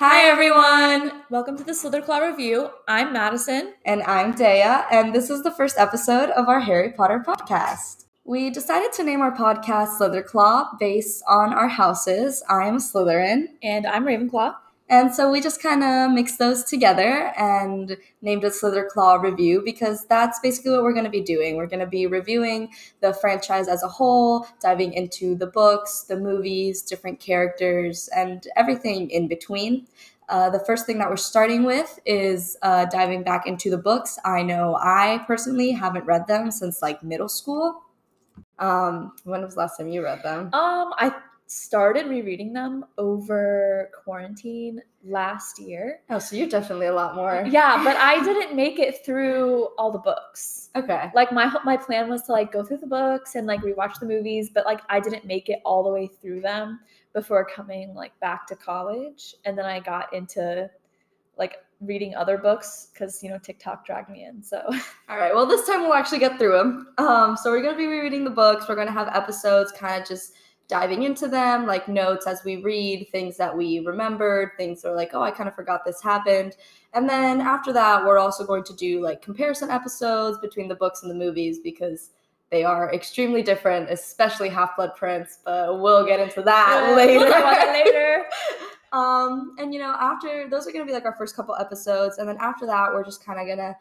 Hi, everyone. Welcome to the SlytherclawReview. I'm Madison. And I'm Daya. And this is the first episode of our Harry Potter podcast. We decided to name our podcast SlytherClaw based on our houses. I am a Slytherin. And I'm Ravenclaw. And so we just kind of mixed those together and named it SlytherclawReview because that's basically what we're going to be doing. We're going to be reviewing the franchise as a whole, diving into the books, the movies, different characters, and everything in between. The first thing that we're starting with is diving back into the books. I know I personally haven't read them since like middle school. When was the last time you read them? I started rereading them over quarantine last year. Oh, so you're definitely a lot more. Yeah, but I didn't make it through all the books. Okay. Like my plan was to like go through the books and like rewatch the movies, but like I didn't make it all the way through them before coming like back to college. And then I got into like reading other books because, you know, TikTok dragged me in. So all right, well, this time we'll actually get through them. So we're going to be rereading the books. We're going to have episodes kind of just diving into them, like notes as we read, things that we remembered, things that are like, oh, I kind of forgot this happened. And then after that, we're also going to do like comparison episodes between the books and the movies because they are extremely different, especially Half-Blood Prince, but we'll get into that later. We'll talk about it later. And, you know, after those are going to be like our first couple episodes. And then after that, we're just kind of going to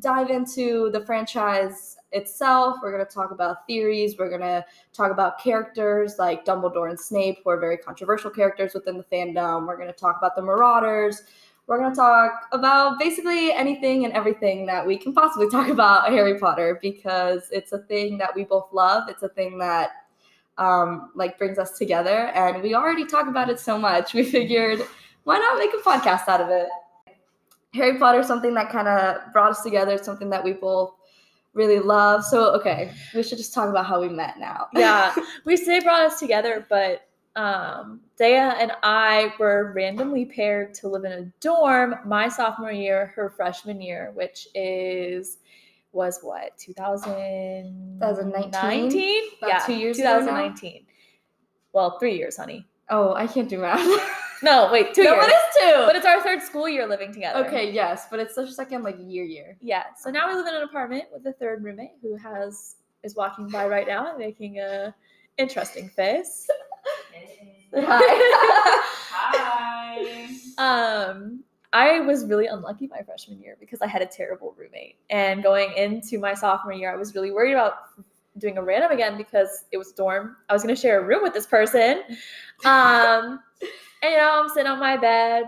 dive into the franchise itself. We're going to talk about theories. We're going to talk about characters like Dumbledore and Snape, who are very controversial characters within the fandom. We're going to talk about the Marauders. We're going to talk about basically anything and everything that we can possibly talk about Harry Potter because it's a thing that we both love. It's a thing that like brings us together, and we already talk about it so much. We figured, why not make a podcast out of it? Harry Potter is something that kind of brought us together, something that we both really love. So, okay, we should just talk about how we met now. Yeah, we say brought us together, but Daya and I were randomly paired to live in a dorm my sophomore year, her freshman year, which was what, 2019? Yeah, 2 years 2019. Ago. Well, 3 years, honey. Oh, I can't do math. No, wait, 2 years. No, it is two. But it's our third school year living together. Okay, yes, but it's the second, like, year. Yeah, so now we live in an apartment with a third roommate who is walking by right now and making a interesting face. Hey. Hi. Hi. I was really unlucky my freshman year because I had a terrible roommate. And going into my sophomore year, I was really worried about doing a random again because it was a dorm. I was going to share a room with this person. And, you know, I'm sitting on my bed.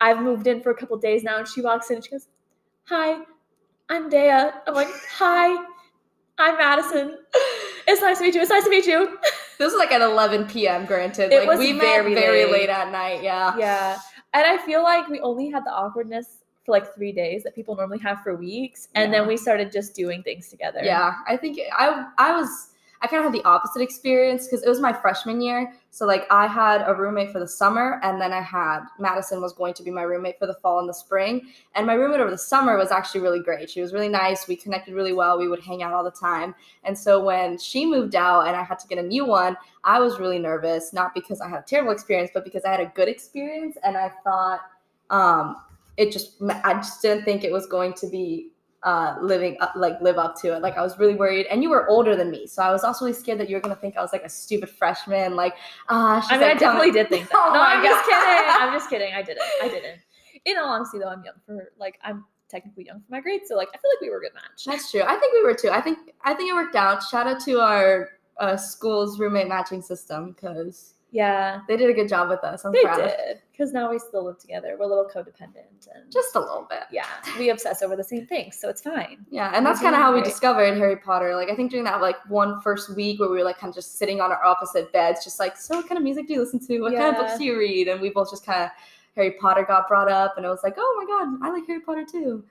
I've moved in for a couple days now, and she walks in, and she goes, "Hi, I'm Daya." I'm like, "Hi, I'm Madison. It's nice to meet you. It's nice to meet you." This was like at 11 p.m., granted. It was we met very late at night, yeah. Yeah, and I feel like we only had the awkwardness for like 3 days that people normally have for weeks, and then we started just doing things together. Yeah, I think I kind of had the opposite experience because it was my freshman year. So, like, I had a roommate for the summer, and then Madison was going to be my roommate for the fall and the spring. And my roommate over the summer was actually really great. She was really nice. We connected really well. We would hang out all the time. And so when she moved out and I had to get a new one, I was really nervous, not because I had a terrible experience, but because I had a good experience. And I thought I just didn't think it was going to be live up to it. Like, I was really worried, and you were older than me, so I was also really scared that you were gonna think I was like a stupid freshman. Like, I definitely did think that. Oh, no, I'm just kidding. I'm just kidding. I didn't. In all honesty, though, I'm technically young for my grade, so like I feel like we were a good match. That's true. I think we were too. I think it worked out. Shout out to our school's roommate matching system because they did a good job with us. I'm proud. Because now we still live together. We're a little codependent. And just a little bit. Yeah. We obsess over the same things, so it's fine. Yeah, and that's kind of how we discovered Harry Potter. Like, I think during that, like, one first week where we were, like, kind of just sitting on our opposite beds, just like, so what kind of music do you listen to? What kind of books do you read? And we both just kind of, Harry Potter got brought up, and it was like, oh, my God, I like Harry Potter, too.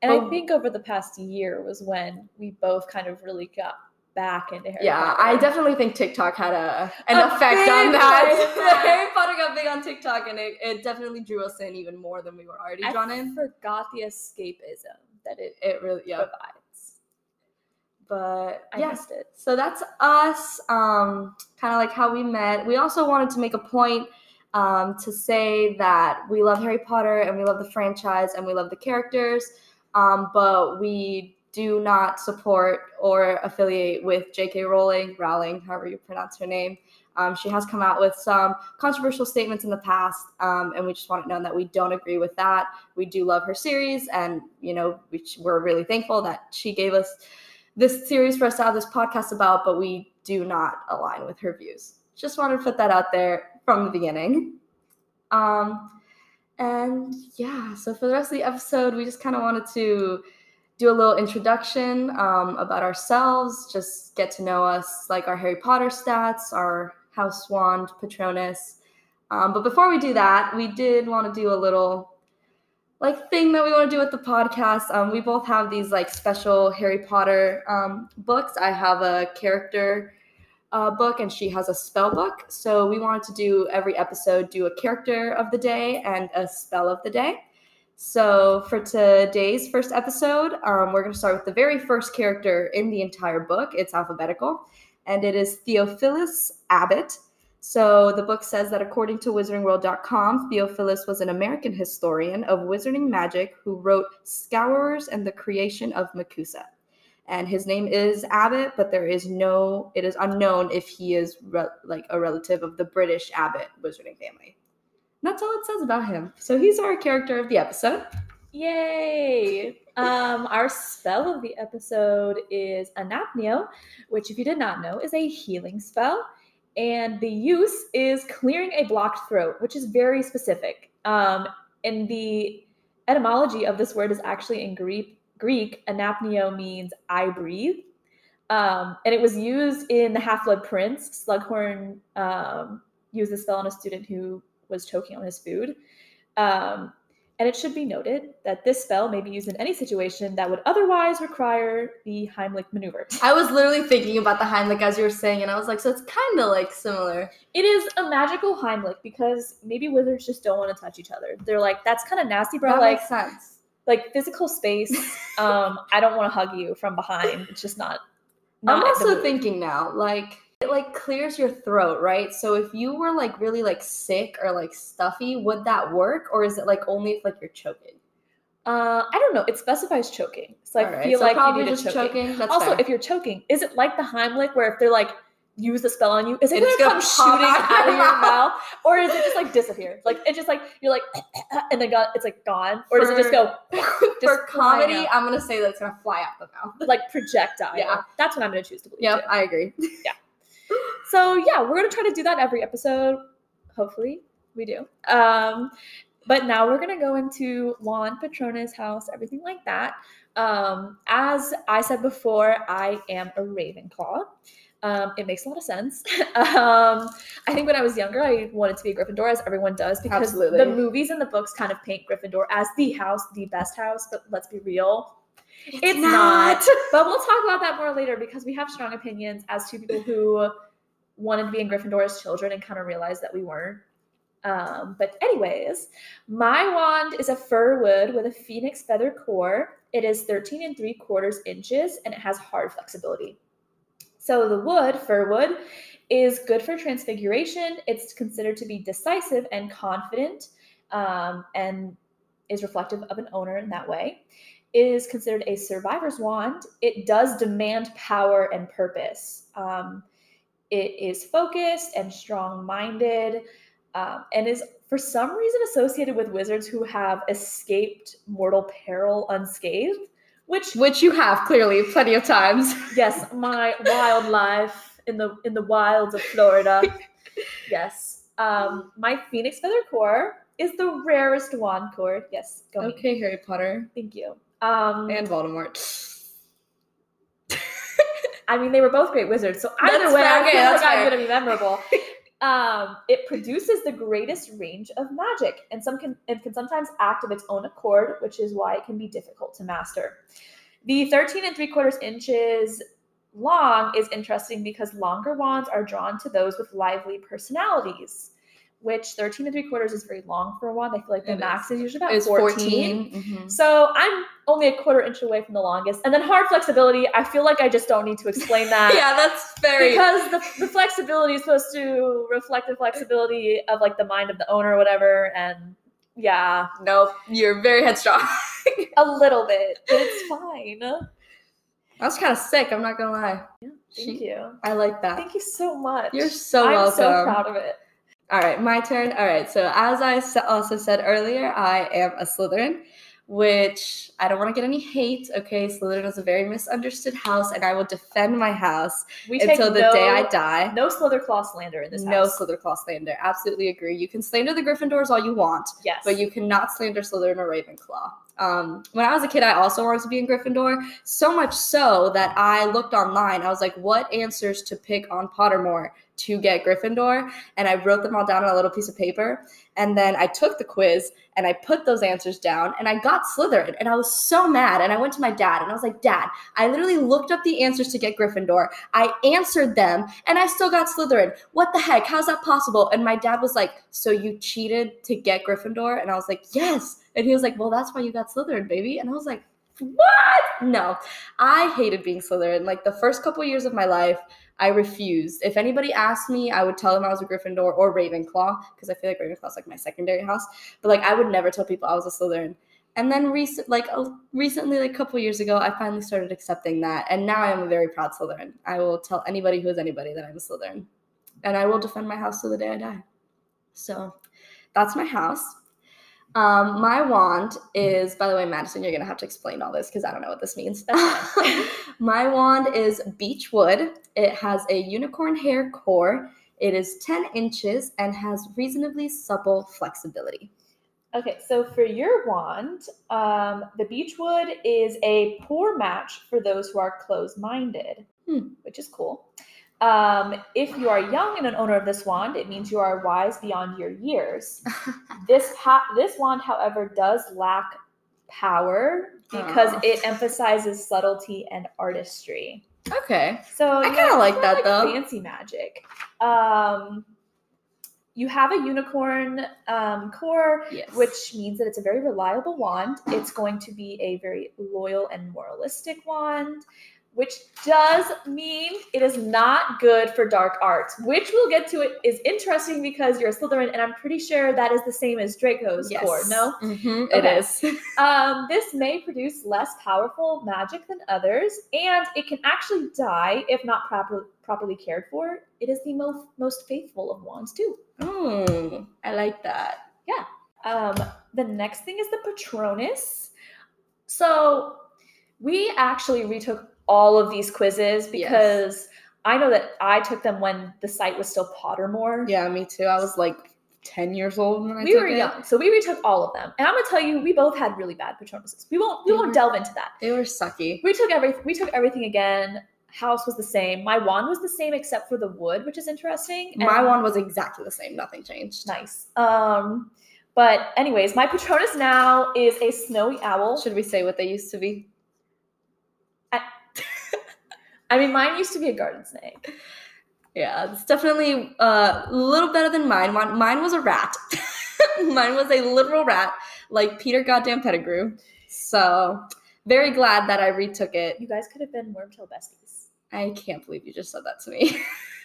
And I think over the past year was when we both kind of really got back into Harry Potter. I definitely think TikTok had an effect on that. Harry Potter got big on TikTok, and it definitely drew us in even more than we were already drawn in. I forgot the escapism that it really provides. But I missed it. So that's us, kind of like how we met. We also wanted to make a point to say that we love Harry Potter and we love the franchise and we love the characters, but we do not support or affiliate with J.K. Rowling, however you pronounce her name. She has come out with some controversial statements in the past, and we just want it known that we don't agree with that. We do love her series, and you know we're really thankful that she gave us this series for us to have this podcast about, but we do not align with her views. Just wanted to put that out there from the beginning. And yeah, so for the rest of the episode, we just kind of wanted to do a little introduction about ourselves, just get to know us, like our Harry Potter stats, our house wand, Patronus. But before we do that, we did want to do a little thing that we want to do with the podcast. We both have these special Harry Potter books. I have a character book and she has a spell book. So we wanted to do every episode, do a character of the day and a spell of the day. So for today's first episode, we're going to start with the very first character in the entire book. It's alphabetical, and it is Theophilus Abbott. So the book says that according to WizardingWorld.com, Theophilus was an American historian of wizarding magic who wrote Scourers and the Creation of Macusa. And his name is Abbott, but it is unknown if he is a relative of the British Abbott wizarding family. That's all it says about him. So he's our character of the episode. Yay! Our spell of the episode is anapneo, which if you did not know is a healing spell. And the use is clearing a blocked throat, which is very specific. And the etymology of this word is actually in Greek. Anapneo means I breathe. And it was used in the Half-Blood Prince. Slughorn used the spell on a student who was choking on his food. And it should be noted that this spell may be used in any situation that would otherwise require the Heimlich maneuver. I was literally thinking about the Heimlich as you were saying, and I was like, so it's kind of similar. It is a magical Heimlich because maybe wizards just don't want to touch each other. They're like, that's kind of nasty, bro. That makes sense. Physical space. I don't want to hug you from behind. It's just not I'm also thinking now, it clears your throat, right? So if you were really sick or stuffy, would that work? Or is it only if you're choking? I don't know. It specifies choking. So I feel probably you need just choking. That's also, fair. If you're choking, is it like the Heimlich where if they're use the spell on you, is it gonna come shooting out of your mouth? Or is it just disappear? It just you're and then it's gone? Or does it just go? For comedy, I'm gonna say that it's gonna fly out the mouth. Projectile. Yeah. That's what I'm gonna choose to believe. Yep, I agree. Yeah. So yeah, we're going to try to do that every episode. Hopefully we do. But now we're going to go into Juan, Patronus, house, everything like that. As I said before, I am a Ravenclaw. It makes a lot of sense. I think when I was younger, I wanted to be a Gryffindor, as everyone does, because Absolutely. The movies and the books kind of paint Gryffindor as the house, the best house, but let's be real. It's not. But we'll talk about that more later because we have strong opinions as two people who wanted to be in Gryffindor as children and kind of realized that we weren't. But anyways, my wand is a fir wood with a phoenix feather core. It is 13 3/4 inches and it has hard flexibility. So the wood, fir wood, is good for transfiguration. It's considered to be decisive and confident, and is reflective of an owner in that way. It is considered a survivor's wand. It does demand power and purpose. It is focused and strong-minded, and is for some reason associated with wizards who have escaped mortal peril unscathed, which you have clearly plenty of times. Yes, my wild life in the wilds of Florida. Yes, my phoenix feather core is the rarest wand core. Yes, go ahead. Okay, Harry Potter. Thank you. And Voldemort. I mean, they were both great wizards, so either way, I feel like I'm going to be memorable. It produces the greatest range of magic, and it can sometimes act of its own accord, which is why it can be difficult to master. The 13 3/4 inches long is interesting because longer wands are drawn to those with lively personalities, which 13 3/4 is very long for one. I feel like the max is usually about 14. Mm-hmm. So I'm only a quarter inch away from the longest. And then hard flexibility, I feel like I just don't need to explain that. Yeah, that's very... Because the flexibility is supposed to reflect the flexibility of like the mind of the owner or whatever. And yeah. Nope, you're very headstrong. A little bit, but it's fine. That was kind of sick, I'm not going to lie. Yeah, thank you. I like that. Thank you so much. You're so welcome. I'm so proud of it. All right, my turn. All right, so as I also said earlier, I am a Slytherin, which I don't want to get any hate, okay? Slytherin is a very misunderstood house, and I will defend my house until the day I die. No Slytherclaw slander in this house. No Slytherclaw slander. Absolutely agree. You can slander the Gryffindors all you want, yes, but you cannot slander Slytherin or Ravenclaw. When I was a kid, I also wanted to be in Gryffindor, so much so that I looked online. I was like, what answers to pick on Pottermore to get Gryffindor? And I wrote them all down on a little piece of paper. And then I took the quiz and I put those answers down and I got Slytherin. And I was so mad. And I went to my dad and I was like, Dad, I literally looked up the answers to get Gryffindor. I answered them and I still got Slytherin. What the heck? How's that possible? And my dad was like, so you cheated to get Gryffindor? And I was like, yes. And he was like, well, that's why you got Slytherin, baby. And I was like, what? No, I hated being Slytherin. Like the first couple years of my life, I refused. If anybody asked me, I would tell them I was a Gryffindor or Ravenclaw, because I feel like Ravenclaw's like my secondary house. But like I would never tell people I was a Slytherin. And then recently, like a couple years ago, I finally started accepting that. And now I am a very proud Slytherin. I will tell anybody who is anybody that I'm a Slytherin. And I will defend my house till the day I die. So that's my house. My wand is, by the way, Madison, you're going to have to explain all this because I don't know what this means. My wand is beech wood. It has a unicorn hair core. It is 10 inches and has reasonably supple flexibility. Okay, so for your wand, the beech wood is a poor match for those who are closed-minded, which is cool. If you are young and an owner of this wand, it means you are wise beyond your years. This wand, however, does lack power because it emphasizes subtlety and artistry. Okay. So I kind of like that, though. Fancy magic. You have a unicorn core, yes, which means that it's a very reliable wand. It's going to be a very loyal and moralistic wand, which does mean it is not good for dark arts, which we'll get to. It is interesting because you're a Slytherin, and I'm pretty sure that is the same as Draco's core, no? Mm-hmm, okay. It is. This may produce less powerful magic than others, and it can actually die if not properly cared for. It is the most faithful of wands, too. I like that. Yeah. The next thing is the Patronus. So we actually retook all of these quizzes because I know that I took them when the site was still Pottermore. Yeah, me too. I was like 10 years old when I took it. We were young, so we retook all of them. And I'm going to tell you, we both had really bad Patronuses. We won't delve into that. They were sucky. We took everything again. House was the same. My wand was the same except for the wood, which is interesting. And my wand was exactly the same. Nothing changed. Nice. But anyways, my Patronus now is a snowy owl. Should we say what they used to be? I mean, mine used to be a garden snake. Yeah, it's definitely a little better than mine. Mine was a rat. Mine was a literal rat, like Peter goddamn Pettigrew. So very glad that I retook it. You guys could have been Wormtail besties. I can't believe you just said that to me.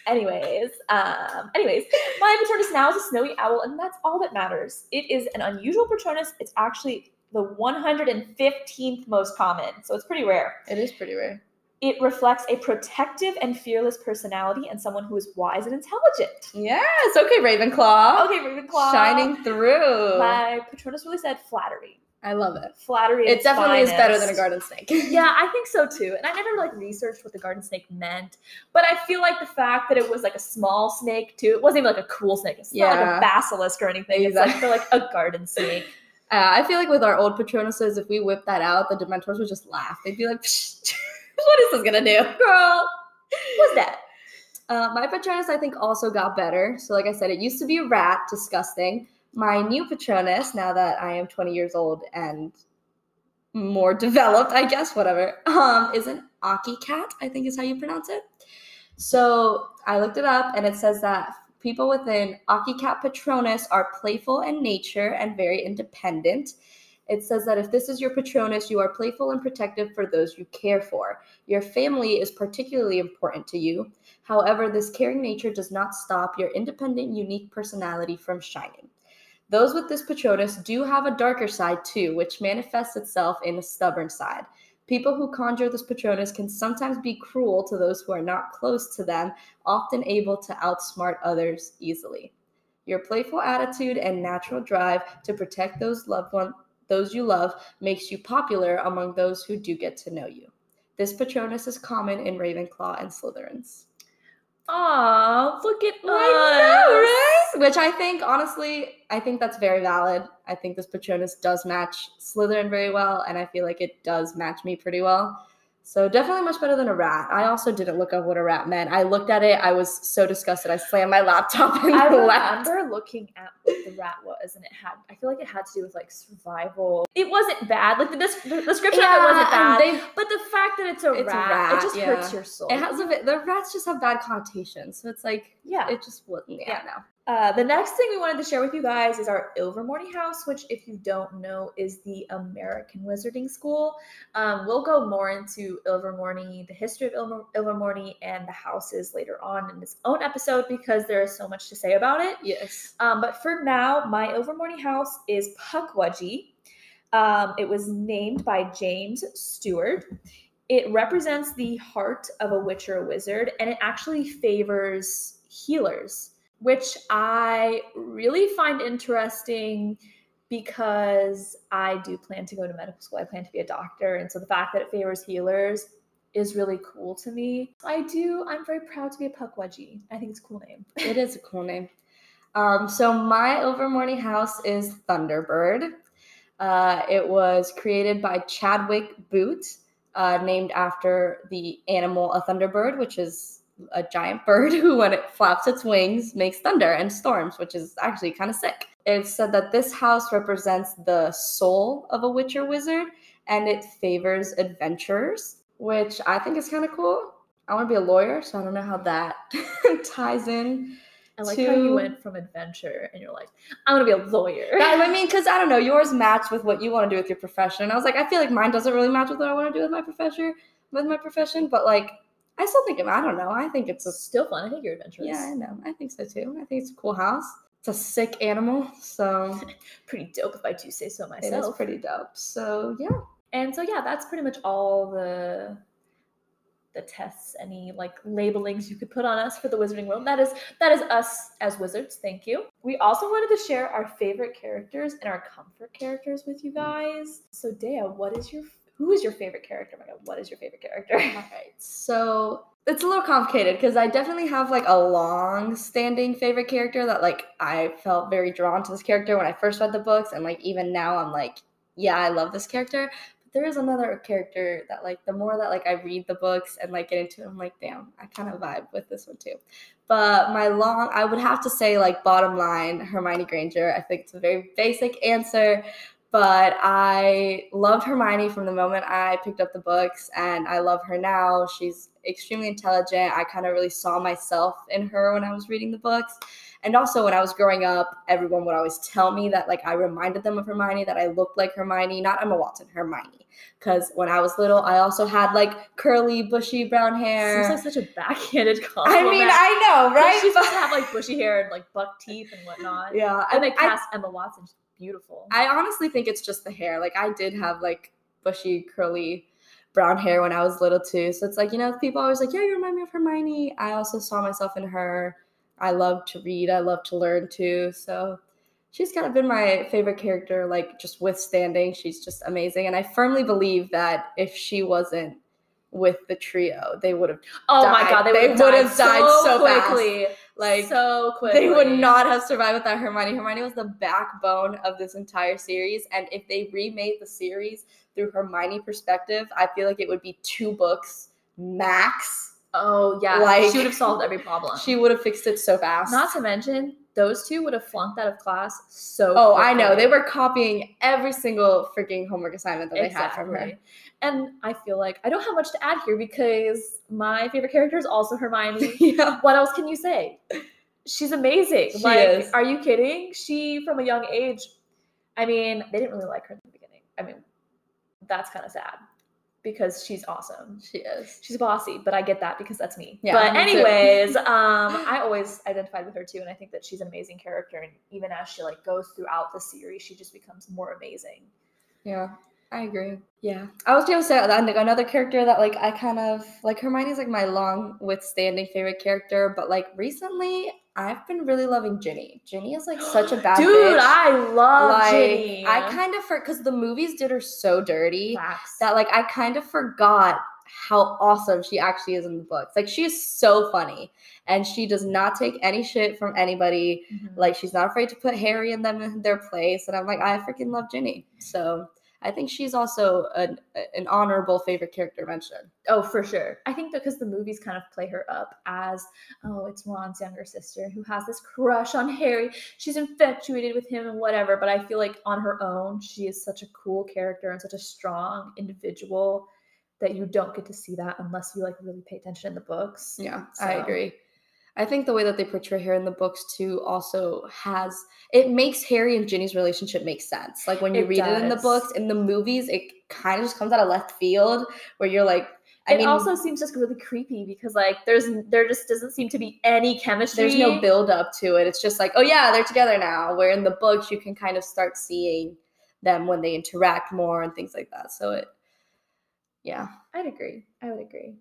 Anyways, my Patronus now is a snowy owl, and that's all that matters. It is an unusual Patronus. It's actually the 115th most common, so it's pretty rare. It is pretty rare. It reflects a protective and fearless personality and someone who is wise and intelligent. Yes. Okay, Ravenclaw. Shining through. My Patronus really said flattery. I love it. Flattery. It definitely is better than a garden snake. Yeah, I think so too. And I never researched what the garden snake meant, but I feel like the fact that it was like a small snake too. It wasn't even like a cool snake. It's not like a basilisk or anything. Exactly. It's like for a garden snake. I feel like with our old Patronuses, if we whipped that out, the Dementors would just laugh. They'd be like, psh. What is this gonna do? Girl, what's that? My Patronus, I think, also got better. So like I said, it used to be a rat. Disgusting. My new Patronus, now that I am 20 years old and more developed, I guess, whatever, is an Aki Cat, I think is how you pronounce it. So I looked it up, and it says that people within Aki Cat Patronus are playful in nature and very independent. It says that if this is your Patronus, you are playful and protective for those you care for. Your family is particularly important to you. However, this caring nature does not stop your independent, unique personality from shining. Those with this Patronus do have a darker side too, which manifests itself in a stubborn side. People who conjure this Patronus can sometimes be cruel to those who are not close to them, often able to outsmart others easily. Your playful attitude and natural drive to protect those you love makes you popular among those who do get to know you. This Patronus is common in Ravenclaw and Slytherins. Aw, look at us. I know, right? Which I think, honestly, I think that's very valid. I think this Patronus does match Slytherin very well, and I feel like it does match me pretty well. So definitely much better than a rat. I also didn't look up what a rat meant. I looked at it. I was so disgusted. I slammed my laptop in the lap. I remember looking at what the rat was, and it had, I feel like it had to do with, like, survival. It wasn't bad. Like, the description of it wasn't bad. But the fact that it's a rat, it just hurts your soul. It has the rats just have bad connotations. So it's like, it just wouldn't. Yeah. The next thing we wanted to share with you guys is our Ilvermorny house, which, if you don't know, is the American Wizarding School. We'll go more into Ilvermorny, the history of Ilvermorny, and the houses later on in its own episode because there is so much to say about it. Yes. But for now, my Ilvermorny house is Pukwudgie. It was named by James Stewart. It represents the heart of a witch or a wizard, and it actually favors healers, which I really find interesting because I do plan to go to medical school. I plan to be a doctor. And so the fact that it favors healers is really cool to me. I'm very proud to be a Pukwudgie. I think it's a cool name. It is a cool name. So my Ilvermorny house is Thunderbird. It was created by Chadwick Boot, named after the animal, a thunderbird, which is a giant bird who, when it flaps its wings, makes thunder and storms, which is actually kind of sick. It said that this house represents the soul of a witch or wizard, and it favors adventurers, which I think is kind of cool. I want to be a lawyer, so I don't know how that ties in. I like how you went from adventure, and you're like, I want to be a lawyer. I mean, because I don't know, yours matched with what you want to do with your profession. And I was like, I feel like mine doesn't really match with what I want to do with my profession, but like, I still think, I don't know, I think it's still fun. I think you're adventurous. Yeah, I know. I think so too. I think it's a cool house. It's a sick animal, so pretty dope if I do say so myself. It is pretty dope. So yeah. And so yeah, that's pretty much all the tests, any like labelings you could put on us for the Wizarding World. That is us as wizards. Thank you. We also wanted to share our favorite characters and our comfort characters with you guys. So Dea, who is your favorite character? Oh my God, what is your favorite character? All right. So it's a little complicated because I definitely have like a long-standing favorite character that like I felt very drawn to this character when I first read the books. And like even now I'm like, yeah, I love this character. But there is another character that like the more that like I read the books and like get into it, I'm like, damn, I kind of vibe with this one too. But I would have to say like bottom line, Hermione Granger. I think it's a very basic answer. But I loved Hermione from the moment I picked up the books, and I love her now. She's extremely intelligent. I kind of really saw myself in her when I was reading the books. And also when I was growing up, everyone would always tell me that like I reminded them of Hermione, that I looked like Hermione, not Emma Watson, Hermione. Because when I was little, I also had like curly, bushy brown hair. Seems like such a backhanded compliment. I mean, I know, right? She used to have like bushy hair and like buck teeth and whatnot. Yeah. And they cast Emma Watson. Beautiful. I honestly think it's just the hair. Like I did have like bushy, curly, brown hair when I was little too. So it's like, you know, people always like, yeah, you remind me of Hermione. I also saw myself in her. I love to read. I love to learn too. So she's kind of been my favorite character, like just withstanding. She's just amazing. And I firmly believe that if she wasn't with the trio, they would have died. My God, they would have died so quickly. Fast. Like, so quickly. They would not have survived without Hermione. Hermione was the backbone of this entire series, and if they remade the series through Hermione perspective, I feel like it would be 2 books max. Oh, yeah. Like, she would have solved every problem. She would have fixed it so fast. Not to mention, those 2 would have flunked out of class so quickly. Oh, I know. They were copying every single freaking homework assignment that they had from her. And I feel like I don't have much to add here because my favorite character is also Hermione. Yeah. What else can you say? she's amazing. She is. Are you kidding? She, from a young age, I mean, they didn't really like her in the beginning. I mean, that's kind of sad because she's awesome. She is. She's bossy, but I get that because that's me. Yeah, but anyways, I always identified with her too, and I think that she's an amazing character. And even as she like goes throughout the series, she just becomes more amazing. Yeah. I agree. Yeah. I was going to say that another character that like I kind of like Hermione's like my long withstanding favorite character, but like recently I've been really loving Ginny. Ginny is like such a bad bitch. Dude, I love Ginny. I kind of forgot because the movies did her so dirty that like I kind of forgot how awesome she actually is in the books. Like she is so funny and she does not take any shit from anybody. Mm-hmm. Like she's not afraid to put Harry and them in their place. And I'm like, I freaking love Ginny. So I think she's also an honorable favorite character mention. Oh, for sure. I think because the movies kind of play her up as, oh, it's Ron's younger sister who has this crush on Harry. She's infatuated with him and whatever. But I feel like on her own, she is such a cool character and such a strong individual that you don't get to see that unless you like really pay attention in the books. Yeah, so. I agree. I think the way that they portray Harry in the books too also has it makes Harry and Ginny's relationship make sense. Like when you read it in the books, in the movies, it kind of just comes out of left field where you're like, I mean, also seems just really creepy because like there just doesn't seem to be any chemistry. There's no build up to it. It's just like, oh yeah, they're together now. Where in the books you can kind of start seeing them when they interact more and things like that. So yeah, I'd agree. I would agree.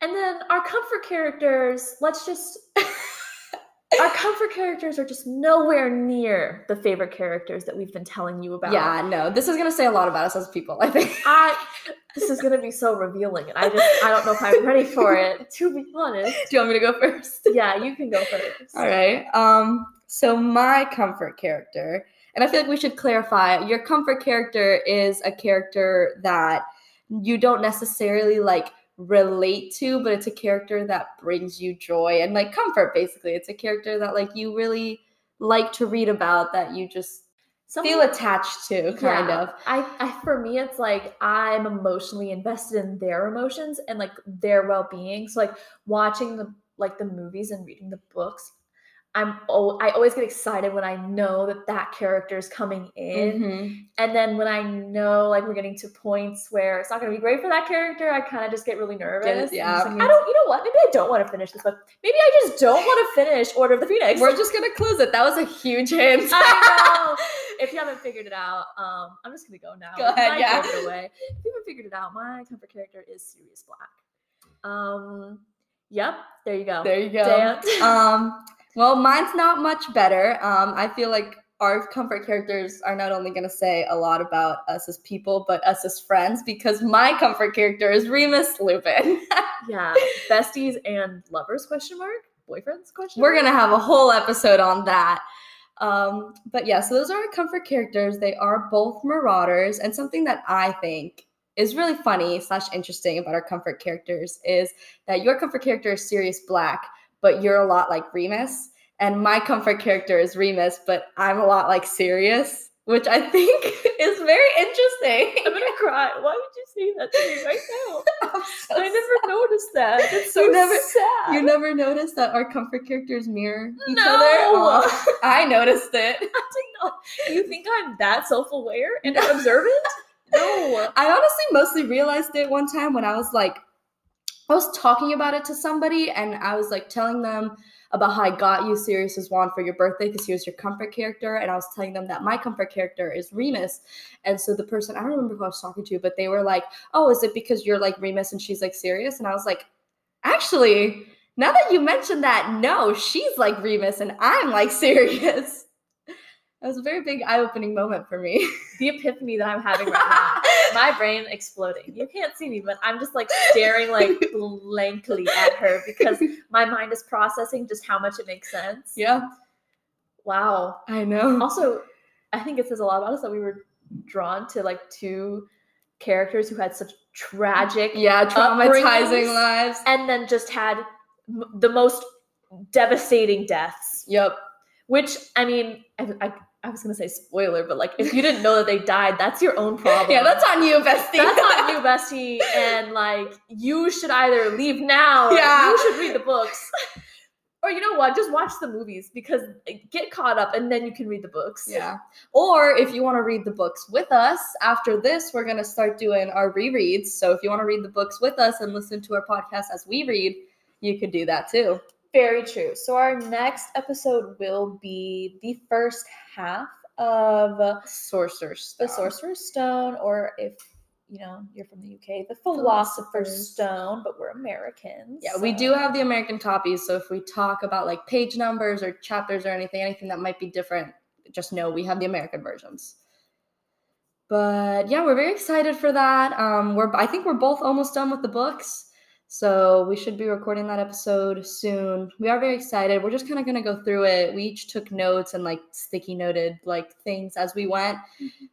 And then our comfort characters, our comfort characters are just nowhere near the favorite characters that we've been telling you about. Yeah, no, this is going to say a lot about us as people, I think. This is going to be so revealing, and I don't know if I'm ready for it, to be honest. Do you want me to go first? Yeah, you can go first. All right. So my comfort character, and I feel like we should clarify, your comfort character is a character that you don't necessarily, like, relate to, but it's a character that brings you joy and like comfort. Basically, it's a character that like you really like to read about, that you just feel attached to, kind of. I for me, it's like I'm emotionally invested in their emotions and like their well-being. So like watching the movies and reading the books, I always get excited when I know that character is coming in. Mm-hmm. And then when I know like we're getting to points where it's not going to be great for that character, I kind of just get really nervous. Yeah. Like, you know what? Maybe I don't want to finish this book. Maybe I just don't want to finish Order of the Phoenix. We're just going to close it. That was a huge hint. I know. If you haven't figured it out, I'm just going to go now. Go ahead. Yeah. If you haven't figured it out, my comfort character is Sirius Black. Yep. There you go. There you go. Damn. Well, mine's not much better. I feel like our comfort characters are not only going to say a lot about us as people, but us as friends, because my comfort character is Remus Lupin. Yeah. Besties and lovers, Boyfriends, We're going to have a whole episode on that. But yeah, so those are our comfort characters. They are both Marauders. And something that I think is really funny /interesting about our comfort characters is that your comfort character is Sirius Black, but you're a lot like Remus, and my comfort character is Remus, but I'm a lot like Sirius, which I think is very interesting. I'm going to cry. Why would you say that to me right now? I never noticed that. It's so sad. You never noticed that our comfort characters mirror each other? Oh, I noticed it. I was like, no, you think I'm that self-aware and observant? No. I honestly mostly realized it one time when I was talking about it to somebody, and I was like telling them about how I got you Sirius's wand for your birthday because he was your comfort character, and I was telling them that my comfort character is Remus. And so the person, I don't remember who I was talking to, but they were like, oh, is it because you're like Remus and she's like Sirius? And I was like, actually, now that you mentioned that, no, she's like Remus and I'm like Sirius. That was a very big eye-opening moment for me. The epiphany that I'm having right now. My brain exploding. You can't see me, but I'm just like staring like blankly at her because my mind is processing just how much it makes sense. Yeah. Wow. I know. Also, I think it says a lot about us that we were drawn to like two characters who had such tragic, traumatizing lives, and then just had the most devastating deaths. Yep. Which, I mean, I was going to say spoiler, but, like, if you didn't know that they died, that's your own problem. Yeah, that's on you, bestie. And, like, you should either leave now or you should read the books. Or you know what? Just watch the movies, because get caught up and then you can read the books. Yeah. Or if you want to read the books with us, after this, we're going to start doing our rereads. So if you want to read the books with us and listen to our podcast as we read, you could do that too. Very true. So our next episode will be the first half of Sorcerer's Stone. The Sorcerer's Stone, or if you know, you're from the UK, the Philosopher's Stone, but we're Americans. Yeah, so we do have the American copies, so if we talk about like page numbers or chapters or anything that might be different, just know we have the American versions. But yeah, we're very excited for that. I think we're both almost done with the books, so we should be recording that episode soon. We are very excited. We're just kind of going to go through it. We each took notes and like sticky noted like things as we went.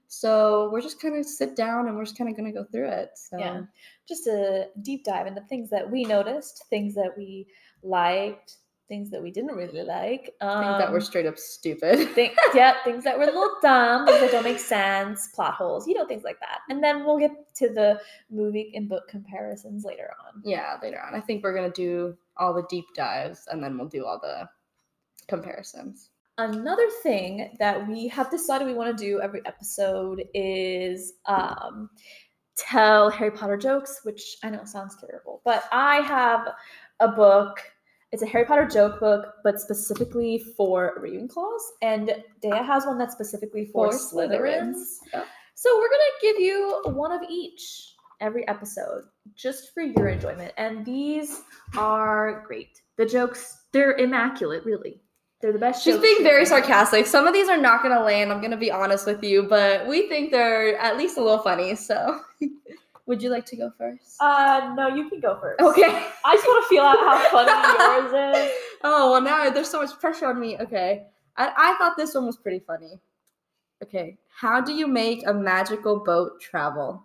So we're just kind of sit down and we're just kind of going to go through it. So yeah, just a deep dive into things that we noticed, things that we liked, things that we didn't really like. Things that were straight up stupid. Things that were a little dumb, things that don't make sense, plot holes, you know, things like that. And then we'll get to the movie and book comparisons later on. Yeah, later on. I think we're going to do all the deep dives, and then we'll do all the comparisons. Another thing that we have decided we want to do every episode is tell Harry Potter jokes, which I know sounds terrible, but I have a book. It's a Harry Potter joke book, but specifically for Ravenclaws. And Dea has one that's specifically for Slytherins. Yep. So we're going to give you one of each every episode just for your enjoyment. And these are great. The jokes, they're immaculate, really. They're the best. She's being very sarcastic. Some of these are not going to land, I'm going to be honest with you, but we think they're at least a little funny, so... Would you like to go first? No, you can go first. Okay. I just want to feel out how funny yours is. Oh, well, now there's so much pressure on me. Okay. I thought this one was pretty funny. Okay. How do you make a magical boat travel?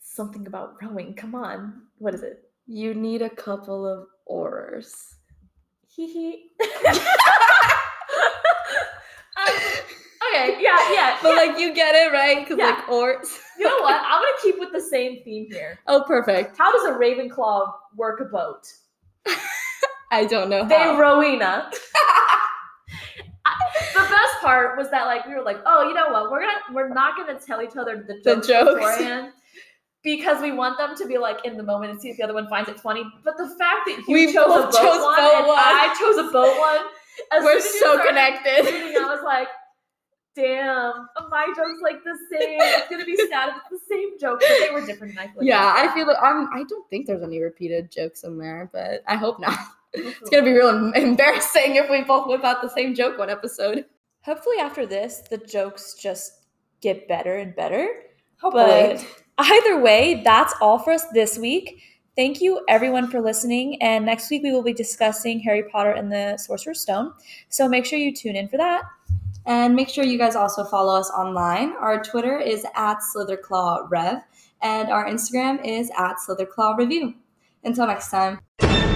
Something about rowing. Come on. What is it? You need a couple of oars. Hee hee. Okay, yeah. But, like, you get it, right? Because, like, orcs. You know what? I'm going to keep with the same theme here. Oh, perfect. How does a Ravenclaw work a boat? I don't know how. They Rowena. The best part was that, like, we were like, oh, you know what? We're not going to tell each other the jokes beforehand. Because we want them to be, like, in the moment and see if the other one finds it funny. But the fact that we both chose a boat one. I chose a boat one. We're so connected. I was like, damn, my joke's like the same. It's going to be sad if it's the same joke, but they were different. And I feel like I don't think there's any repeated jokes in there, but I hope not. It's going to be real embarrassing if we both whip out the same joke one episode. Hopefully after this, the jokes just get better and better. Hopefully. But either way, that's all for us this week. Thank you, everyone, for listening. And next week, we will be discussing Harry Potter and the Sorcerer's Stone. So make sure you tune in for that. And make sure you guys also follow us online. Our Twitter is @SlytherclawRev, and our Instagram is @SlytherclawReview. Until next time.